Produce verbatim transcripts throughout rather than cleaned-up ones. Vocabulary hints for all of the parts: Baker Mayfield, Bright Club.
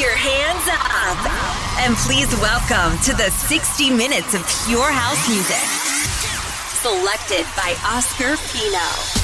your hands up. And please welcome to the sixty minutes of pure house music. Selected by Oscar Pino.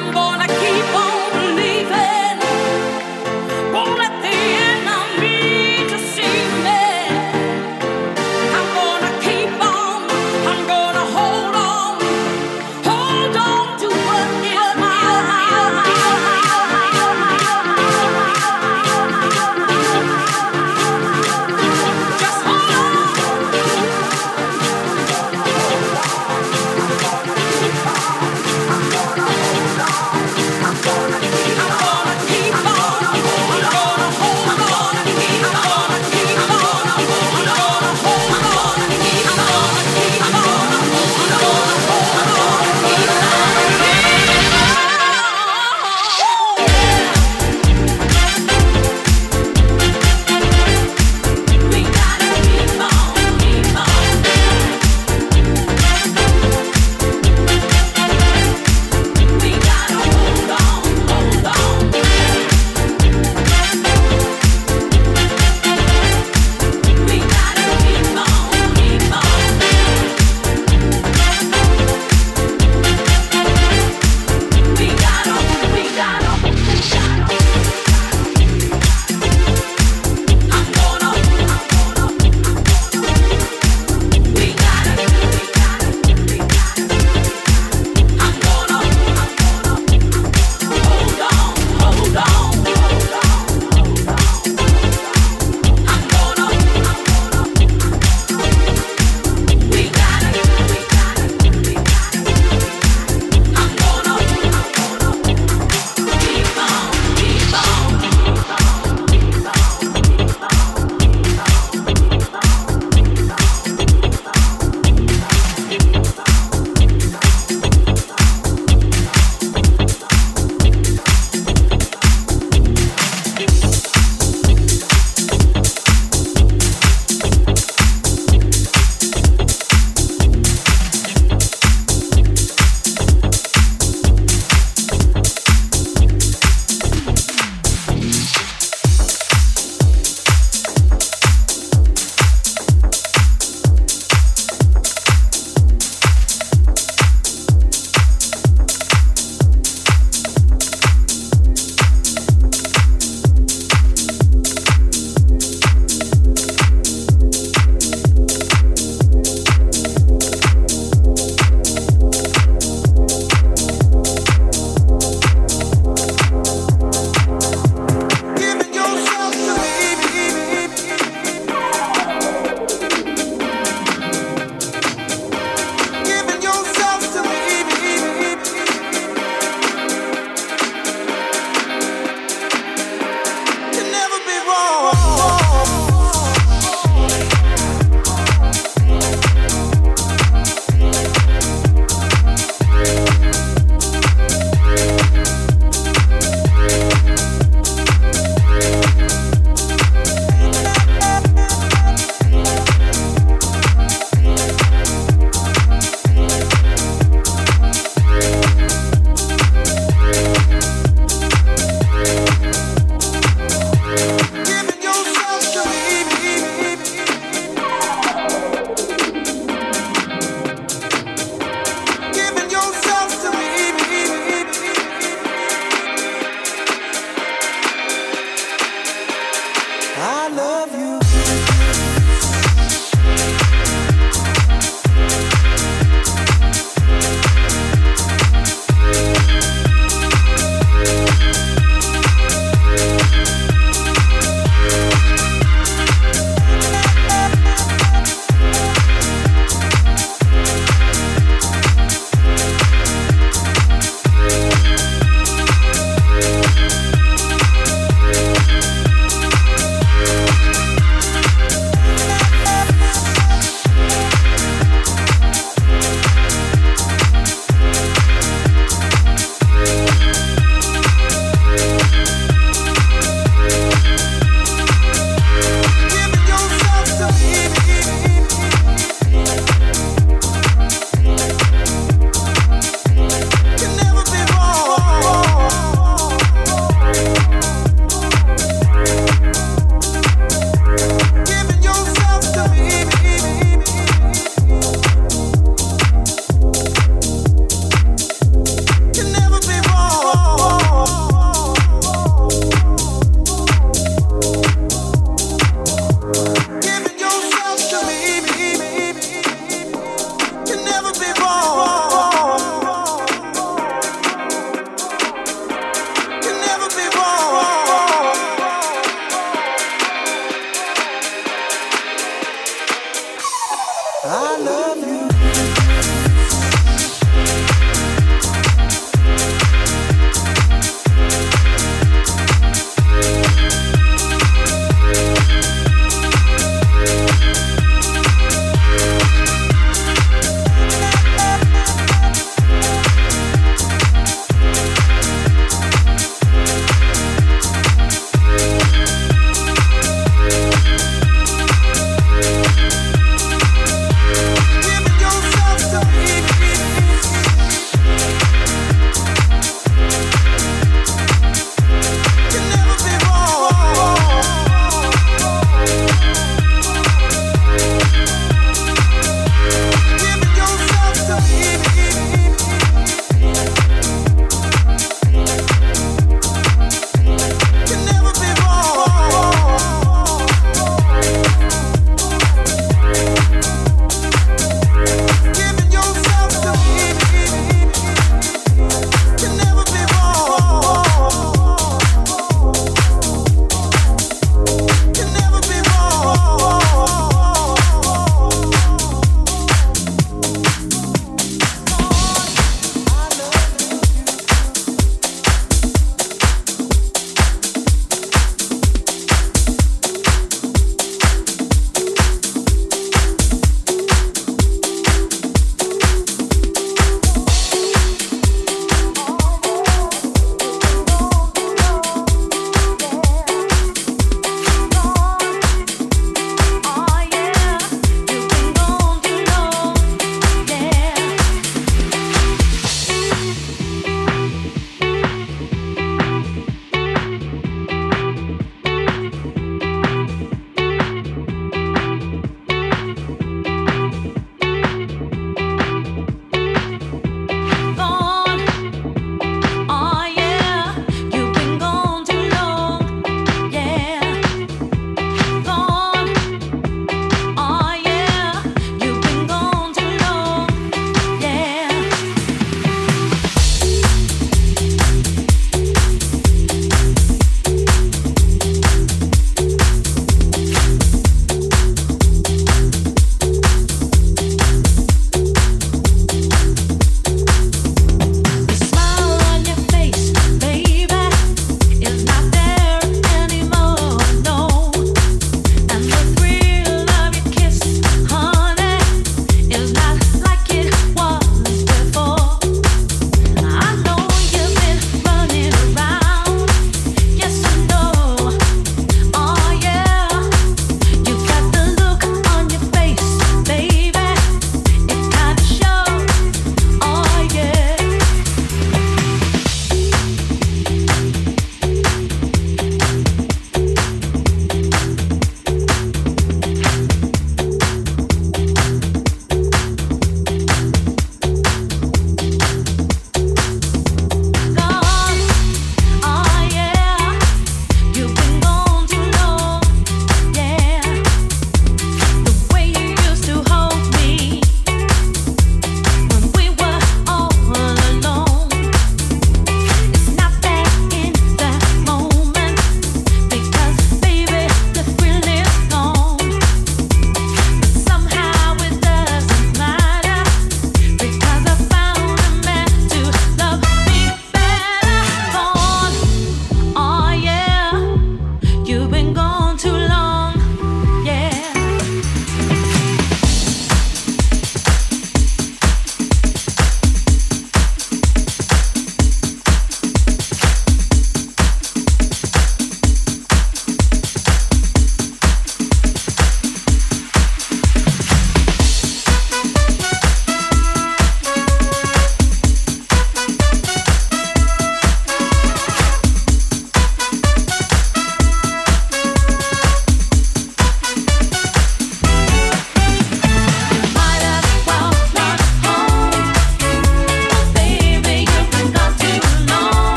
I'm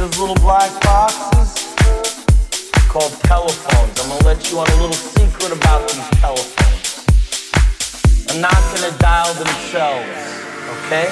those little black boxes? Called telephones. I'm gonna let you on a little secret about these telephones. They're not gonna dial themselves, okay?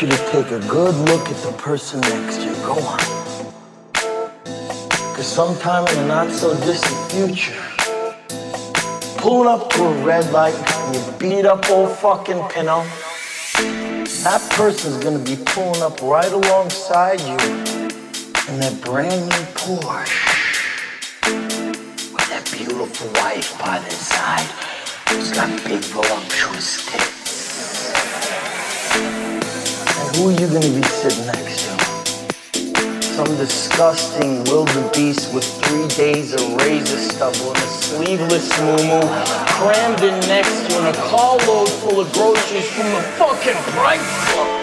You to take a good look at the person next to you. Go on. Because sometime in the not so distant future, pulling up to a red light and you beat up old fucking Pino, that person's gonna be pulling up right alongside you in that brand new Porsche with that beautiful wife by their side who's got big voluptuous tits. Who are you gonna be sitting next to? Some disgusting wildebeest with three days of razor stubble and a sleeveless moo-moo crammed in next to and a carload full of groceries from the fucking Bright Club.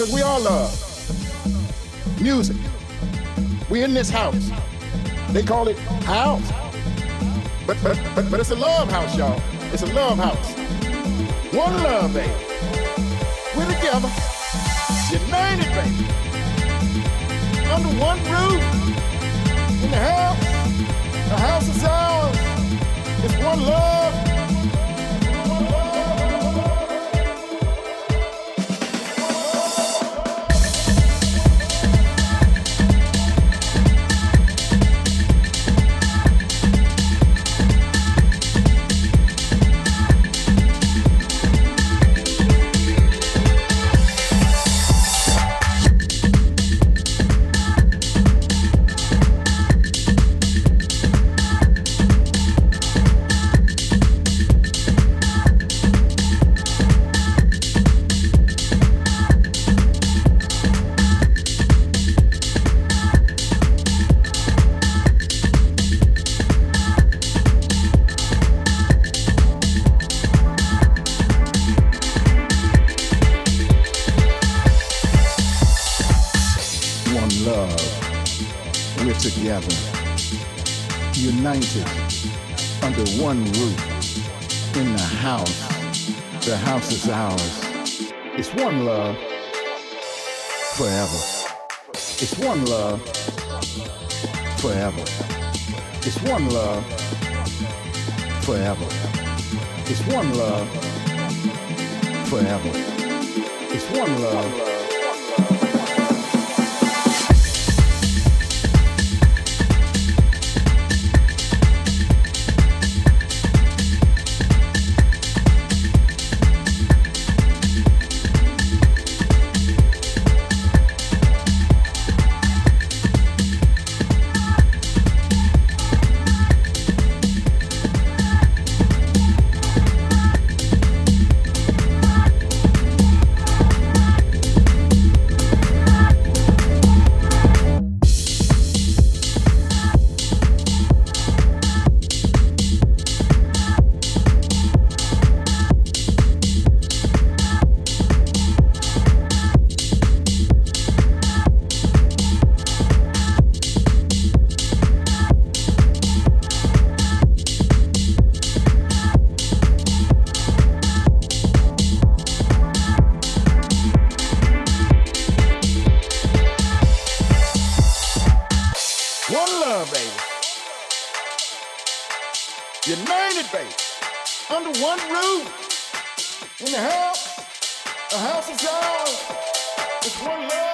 because we all love music. We in this house. They call it house. But, but, but, but it's a love house, y'all. It's a love house. One love, baby. We're together. United, baby. Under one roof. In the house. The house is ours. It's one love. United under one roof in the house. The house is ours. It's one love forever. It's one love forever. It's one love forever. It's one love forever. It's one love. It's one love.